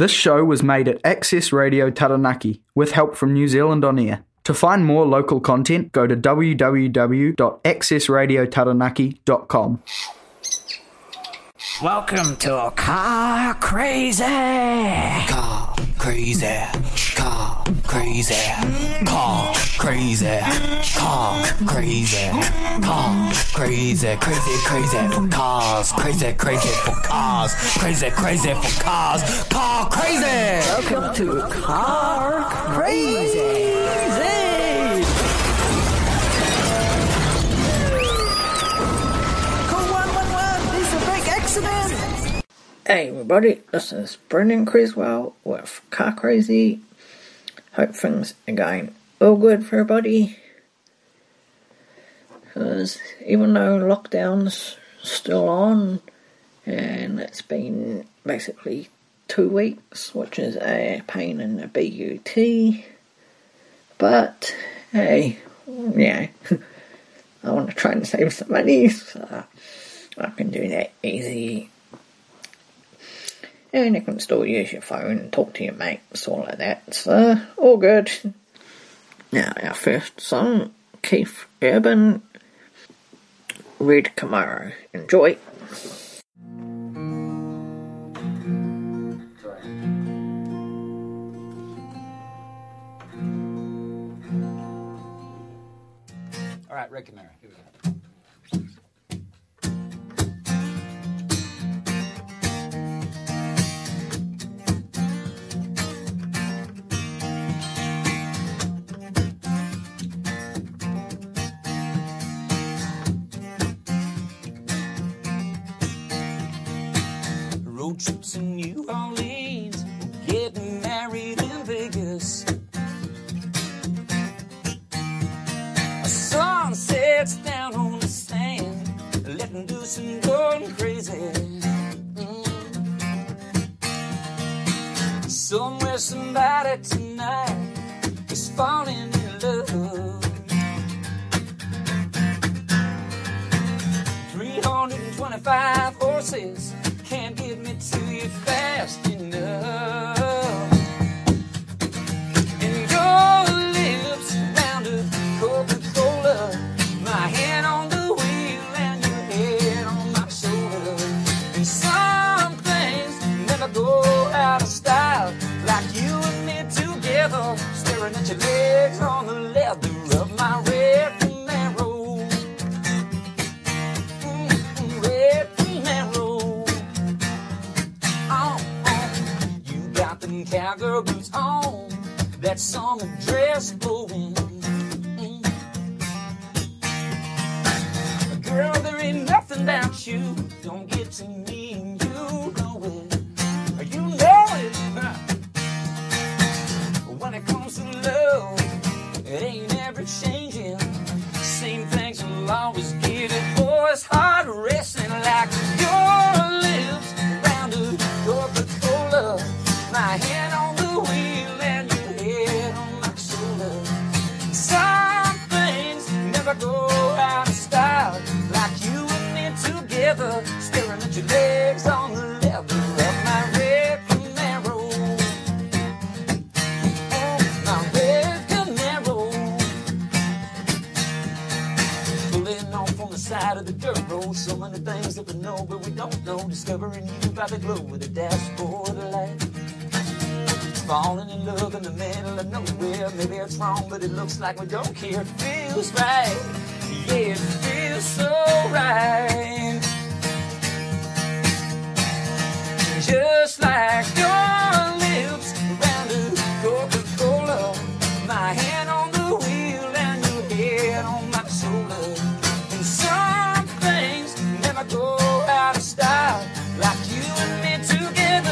This show was made at Access Radio Taranaki with help from New Zealand On Air. To find more local content, go to www.accessradiotaranaki.com. Welcome to Car Crazy. Car Crazy. Car Crazy. Car Crazy. Car Crazy. Car Crazy. Crazy, crazy for cars. Crazy, crazy for cars. Crazy, crazy for cars. Car Crazy. Welcome to Car Crazy. Hey everybody, this is Brendan Cresswell with Car Crazy. Hope things are going all good for everybody. Because even though lockdown's still on, and it's been basically 2 weeks, which is a pain in the butt. But, hey, yeah, I want to try and save some money, so I can do that easy. And you can still use your phone and talk to your mates, all of that, so all good. Now, our first song, Keith Urban, Red Camaro. Enjoy. Alright, Red Camaro, here we go. Trips in New Orleans, getting married in Vegas. Sun sets down on the sand, letting loose and going crazy. Somewhere, somebody tonight is falling in love. 325 horses. Can't get me to you fast enough. And your lips round a Coca-Cola, my hand on the wheel and your head on my shoulder. And some things never go out of style, like you and me together, staring at your legs on the leather of my red Camaro. Red cowgirl boots on, that summer dress blowing. Girl, there ain't nothing about you, don't get to me and you know it, huh? When it comes to love, it ain't ever changing. Same things will always get it, boy, it's hard wrestling like your lips round a Coca-Cola. My hand on the wheel and your head on my shoulder. Some things never go out of style, like you and me together, staring at your legs on the leather of my red Camaro. Oh, my red Camaro. Pulling off on the side of the dirt road, so many things that we know but we don't know. Discovering you by the glow with a dashboard light. Falling in love in the middle of nowhere. Maybe it's wrong, but it looks like we don't care. It feels right. Yeah, it feels so right. Just like your lips round a Coca-Cola. My hand on the wheel and your head on my shoulder. And some things never go out of style, like you and me together. Oh,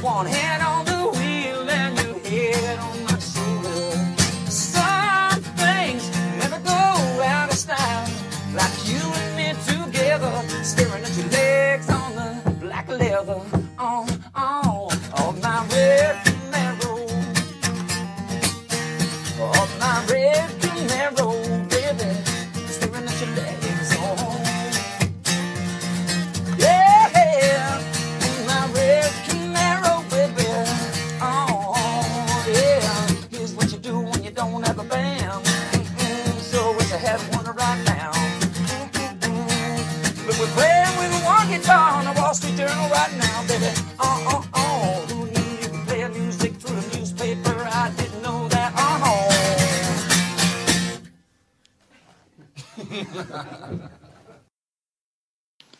one hand on the wheel and your head on my shoulder. Some things never go out of style, like you and me together, staring at your legs on the black leather, on my red Camaro, on my red Camaro, baby. to have one right now. But we're playing with a walkie guitar on the Wall Street Journal right now, baby. Who knew you could play music through a newspaper? I didn't know that.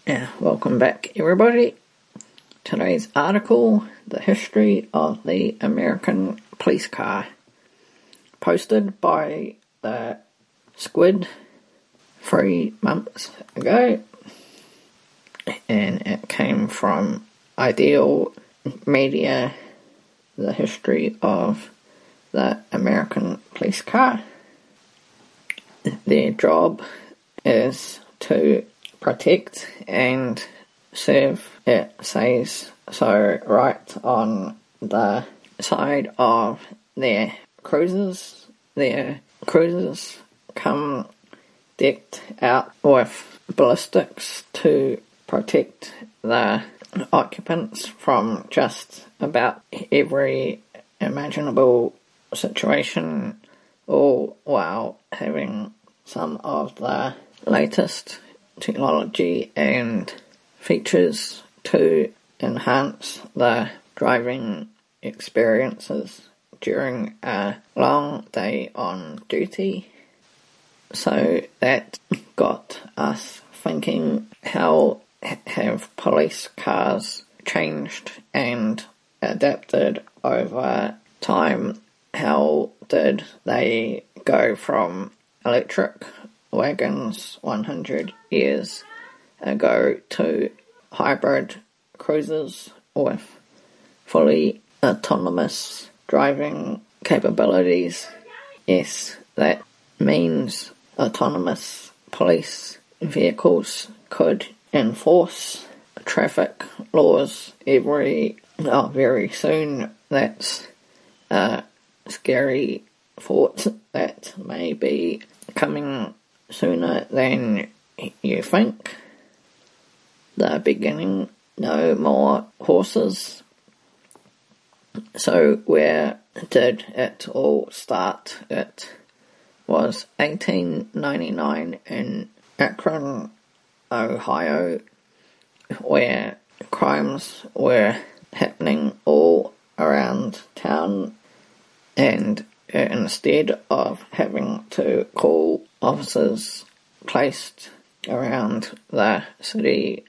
Yeah, welcome back, everybody. Today's article, The History of the American Police Car, posted by the Squid 3 months ago, and it came from Ideal Media, The History of the American Police Car. Their job is to protect and serve, it says so right on the side of their cruisers. Their cruisers come decked out with ballistics to protect the occupants from just about every imaginable situation, all while having some of the latest technology and features to enhance the driving experiences during a long day on duty. So that got us thinking, how have police cars changed and adapted over time? How did they go from electric wagons 100 years ago to hybrid cruisers with fully autonomous driving capabilities? Yes, that means autonomous police vehicles could enforce traffic laws very soon. That's a scary thought that may be coming sooner than you think. The beginning, no more horses. So where did it all start? It was 1899 in Akron, Ohio, where crimes were happening all around town, and instead of having to call officers placed around the city,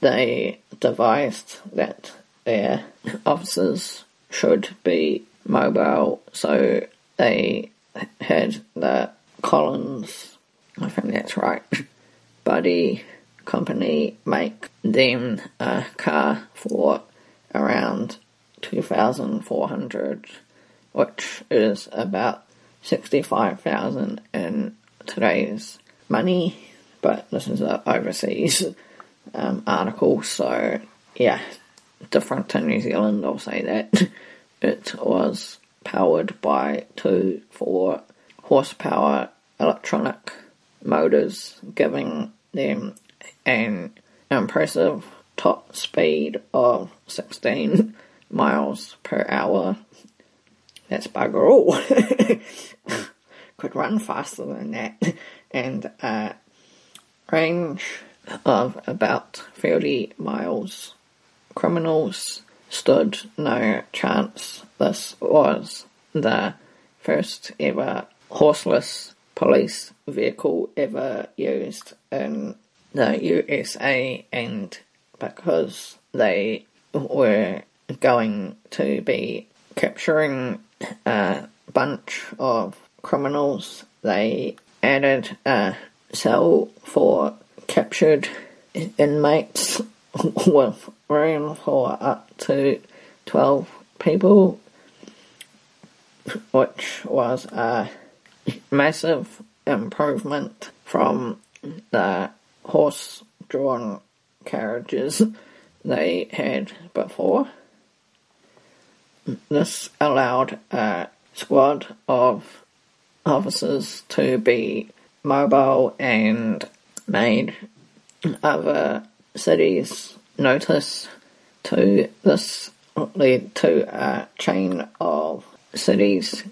they devised that their officers should be mobile. So they had the Collins, I think that's right, buddy company make them a car for around $2,400, which is about $65,000 in today's money, but this is an overseas article, so yeah, different to New Zealand, I'll say that. It was powered by 2.4 horsepower electronic motors, giving them an impressive top speed of 16 miles per hour. That's bugger all. Could run faster than that, and a range of about 30 miles. Criminals stood no chance. This was the first ever horseless police vehicle ever used in the USA, and because they were going to be capturing a bunch of criminals, they added a cell for captured inmates with room for up to 12 people, which was a massive improvement from the horse-drawn carriages they had before. This allowed a squad of officers to be mobile and made other cities notice too. This led to a chain of cities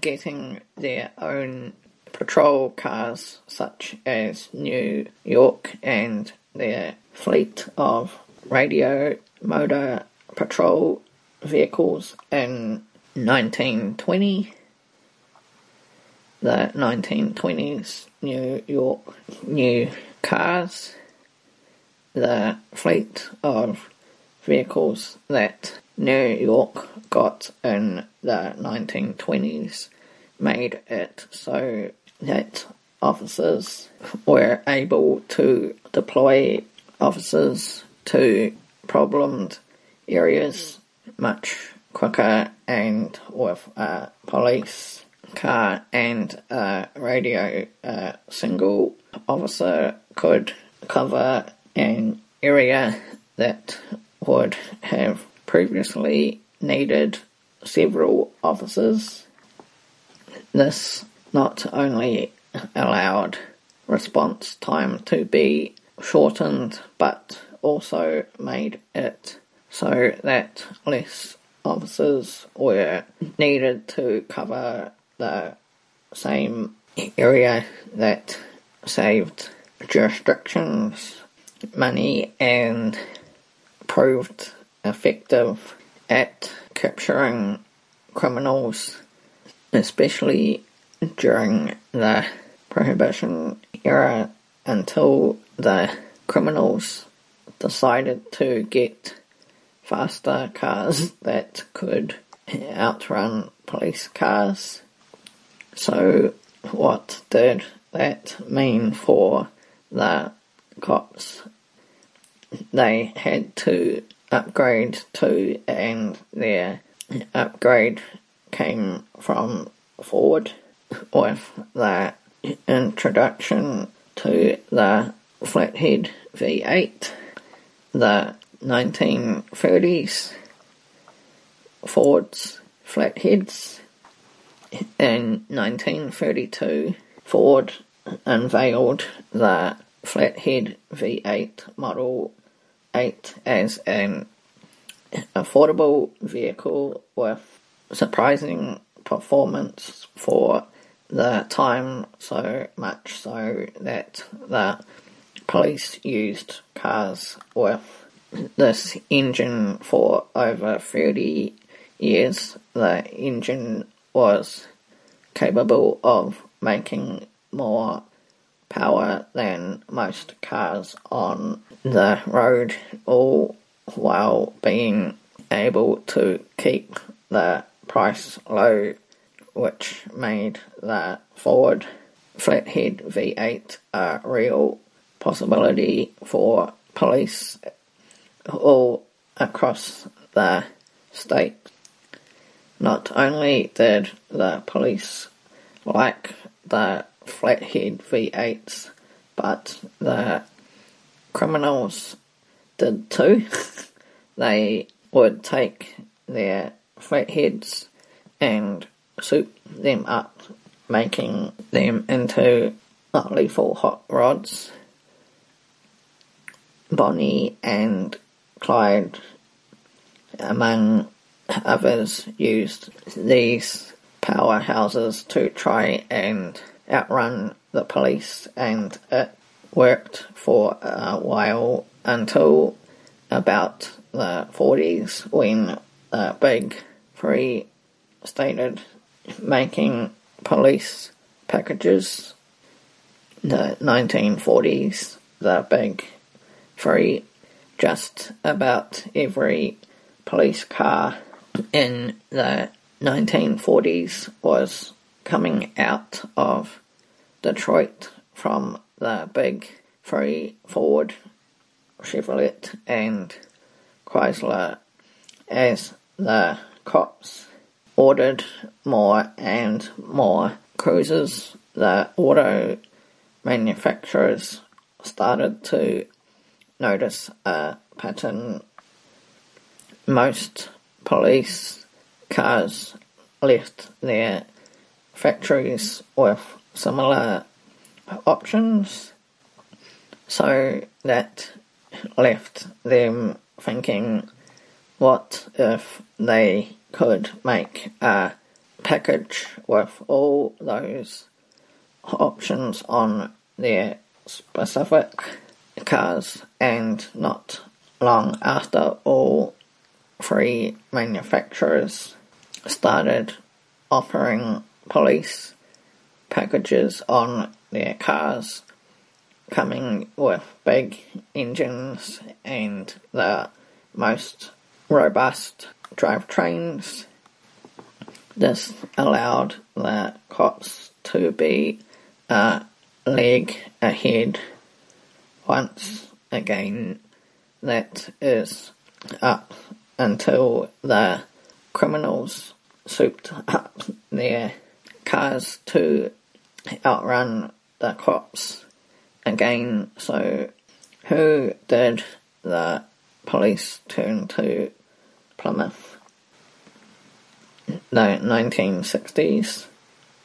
getting their own patrol cars such as New York and their fleet of radio motor patrol vehicles in 1920. The 1920s New York new cars, the fleet of vehicles that New York got in the 1920s made it so that officers were able to deploy officers to problemed areas much quicker and with a police car and a radio, a single officer could cover an area that would have previously needed several officers. This not only allowed response time to be shortened, but also made it so that less officers were needed to cover the same area. That saved jurisdictions money and proved effective at capturing criminals, especially during the Prohibition era, until the criminals decided to get faster cars that could outrun police cars. So what did that mean for the cops? They had to upgrade too, and their upgrade came from Ford with the introduction to the flathead V8. The 1930s Ford's flatheads. In 1932, Ford unveiled the flathead V8 Model 8 as an affordable vehicle with surprising performance for the time, so much so that the police used cars with this engine for over 30 years. The engine was capable of making more power than most cars on the road, all while being able to keep the price low, which made the Ford Flathead V8 a real possibility for police all across the state. Not only did the police like the flathead V8s, but the criminals did too. They would take their flatheads and soup them up, making them into lethal hot rods. Bonnie and Clyde, among others, used these powerhouses to try and outrun the police, and it worked for a while until about the 40s, when the Big Three started making police packages. The 1940s, the Big Three, just about every police car in the 1940s was coming out of Detroit from the Big Three: Ford, Chevrolet and Chrysler, as the cops ordered more and more cruisers. The auto manufacturers started to notice a pattern. Most police cars left their factories with similar options, so that left them thinking, what if they could make a package with all those options on their specific cars, and not long after, all three manufacturers started offering police packages on their cars, coming with big engines and the most robust drivetrains. This allowed the cops to be a leg ahead. Once again, that is up until the criminals souped up their cars to outrun the cops again. So who did the police turn to? Plymouth. The 1960s.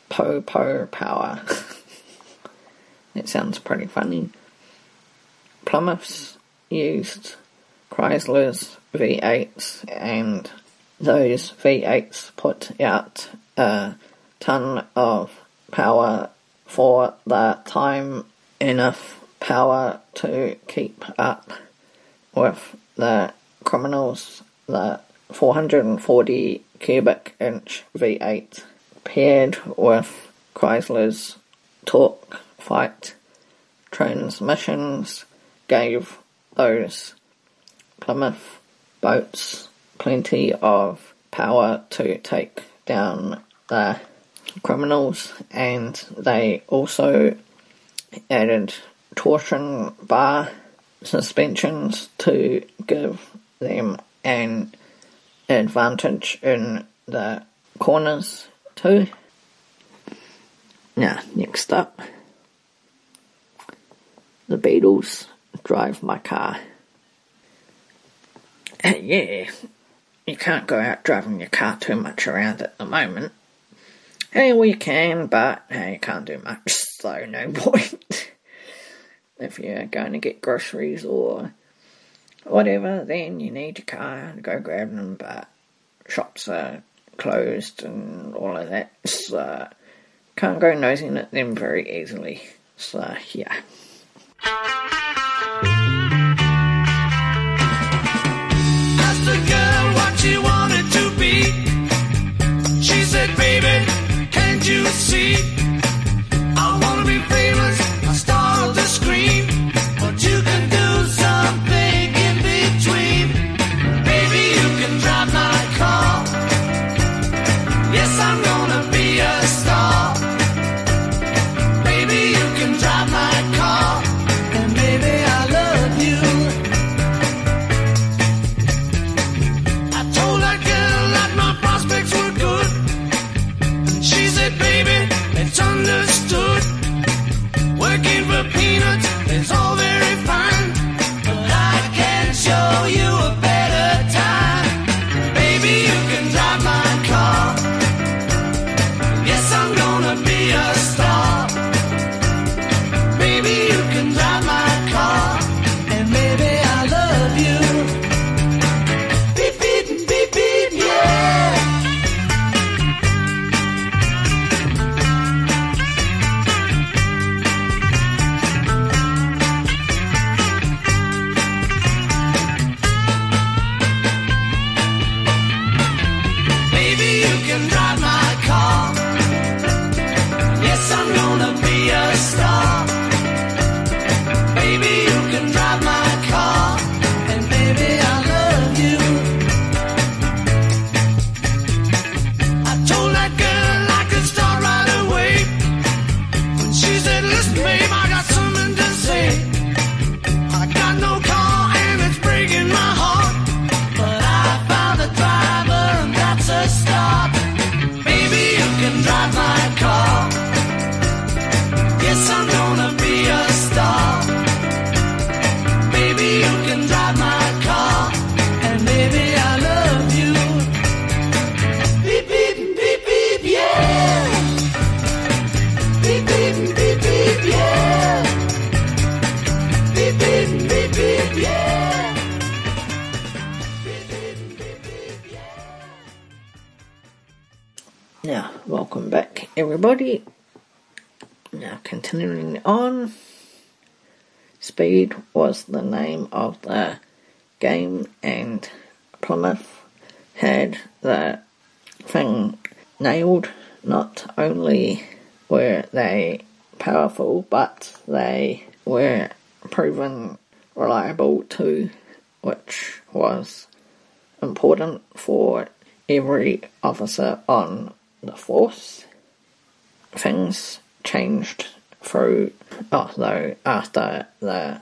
Po-po power. It sounds pretty funny. Plymouths used Chrysler's V8s, and those V8s put out a ton of power for the time, enough power to keep up with the criminals. The 440 cubic inch V8 paired with Chrysler's torque fight transmissions gave those Plymouth boats plenty of power to take down the criminals, and they also added torsion bar suspensions to give them an advantage in the corners too. Now, next up, the Beatles, Drive My Car. Yeah, you can't go out driving your car too much around at the moment. Hey, we can, but hey, you can't do much, so no point. If you're going to get groceries or whatever, then you need your car to go grab them, but shops are closed and all of that, so can't go nosing at them very easily. So, yeah. Asked the girl what she wanted to be. She said, baby, can't you see? I want to be famous, a star of the screen, but you can do something. Now, welcome back, everybody. Now continuing on, Speed was the name of the game, and Plymouth had the thing nailed. Not only were they powerful, but they were proven reliable too, which was important for every officer on the force. Things changed after the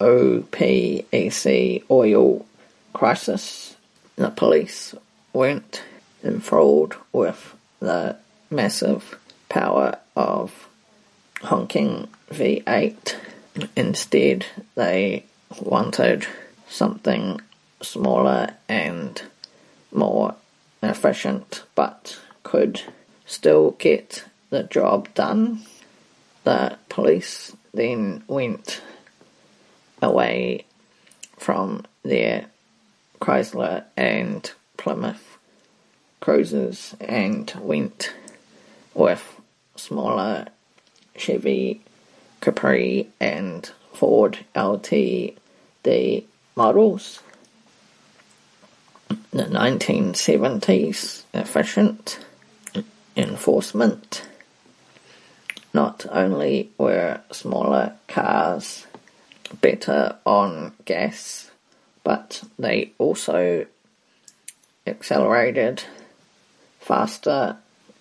OPEC oil crisis. The police weren't enthralled with the massive power of honking V8. Instead, they wanted something smaller and more efficient, but could still get the job done. The police then went away from their Chrysler and Plymouth cruisers and went with smaller Chevy Capri and Ford LTD models. The 1970s efficient enforcement. Not only were smaller cars better on gas, but they also accelerated faster,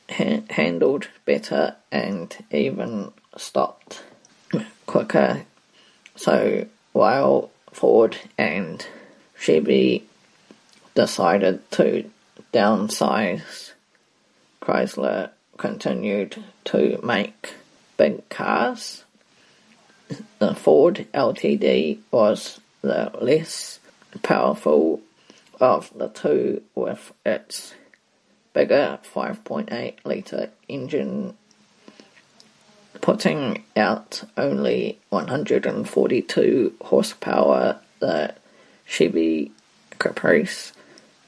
handled better, and even stopped quicker. So while Ford and Chevy decided to downsize, Chrysler continued to make big cars. The Ford LTD was the less powerful of the two, with its bigger 5.8 litre engine putting out only 142 horsepower. The Chevy Caprice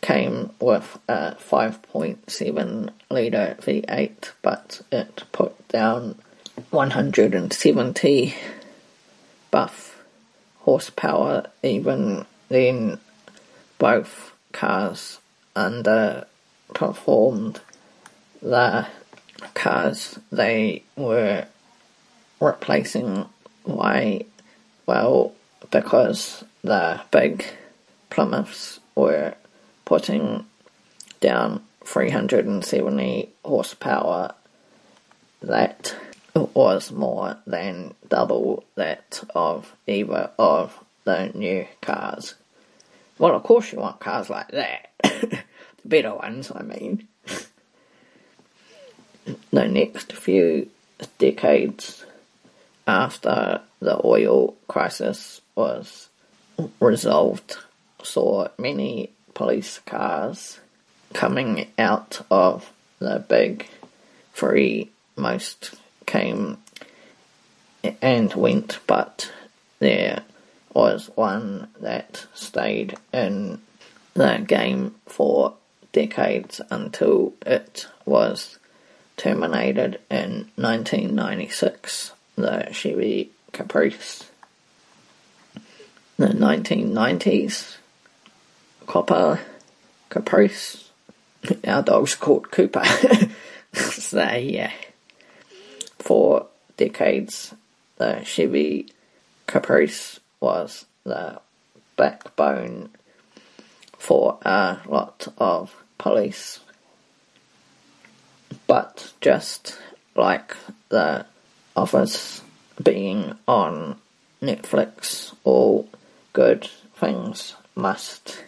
came with a 5.7 litre V8, but it put down 170 buff horsepower. Even then, both cars underperformed the cars they were replacing. Why? Well, because the big Plymouths were putting down 370 horsepower. That was more than double that of either of the new cars. Well, of course you want cars like that. The better ones, I mean. The next few decades after the oil crisis was resolved saw many police cars coming out of the big three. Most came and went, but there was one that stayed in the game for decades until it was terminated in 1996, the Chevy Caprice. The 1990s Copper Caprice, our dog's called Cooper, so yeah. For decades, the Chevy Caprice was the backbone for a lot of police. But just like The Office being on Netflix, all good things must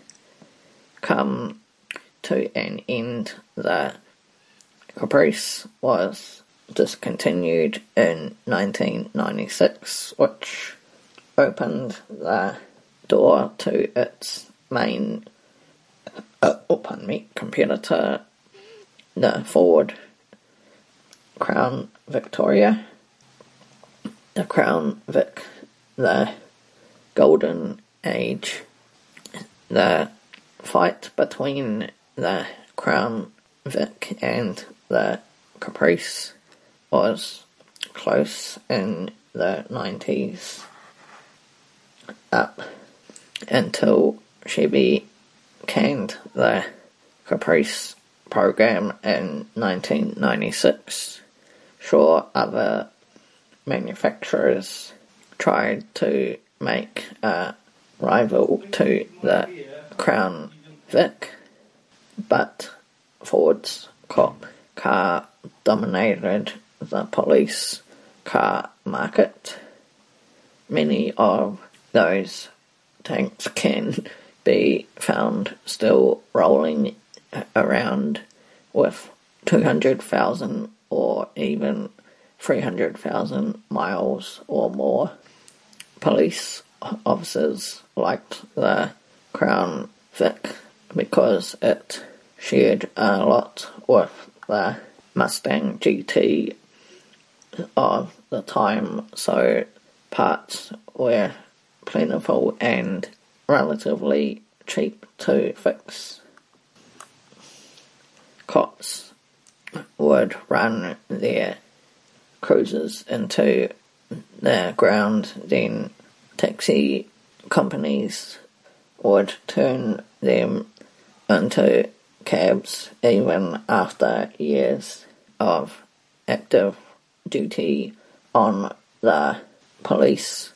come to an end. The Caprice was discontinued in 1996, which opened the door to its main competitor, the Ford Crown Victoria. The Crown Vic, the Golden Age. The fight between the Crown Vic and the Caprice was close in the 90s up until Chevy canned the Caprice program in 1996. Sure, other manufacturers tried to make a rival to the Crown Vic, but Ford's cop car dominated the police car market. Many of those tanks can be found still rolling around with 200,000 or even 300,000 miles or more. Police officers liked the Crown Vic because it shared a lot with the Mustang GT of the time, so parts were plentiful and relatively cheap to fix. Cops would run their cruisers into the ground, then taxi companies would turn them into cabs even after years of active duty on the police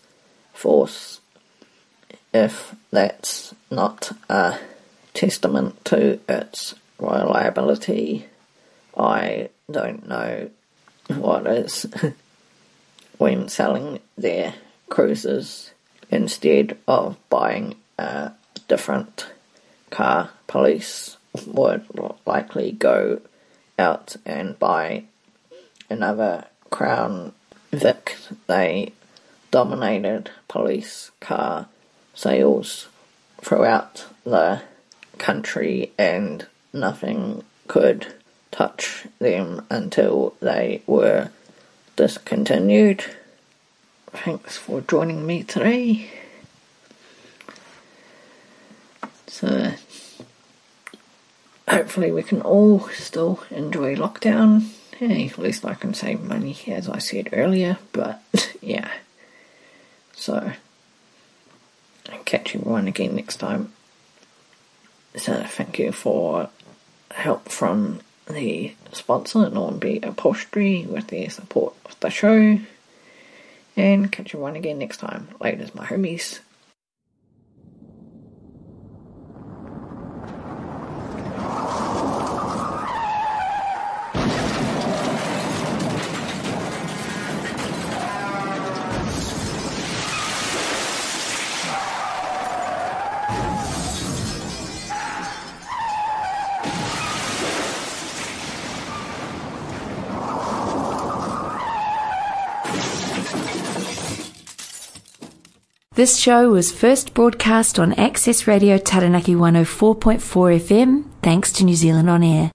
force, if that's not a testament to its reliability, I don't know what is. When selling their cruisers, instead of buying a different car, police would likely go out and buy another Crown Vic. They dominated police car sales throughout the country, and nothing could touch them until they were discontinued. Thanks for joining me today. So hopefully we can all still enjoy lockdown. Hey, at least I can save money, as I said earlier, but yeah. So, I'll catch everyone again next time. So, thank you for help from the sponsor, Norm B Upholstery, with their support of the show. And catch everyone again next time. Laters, my homies. This show was first broadcast on Access Radio Taranaki 104.4 FM, thanks to New Zealand On Air.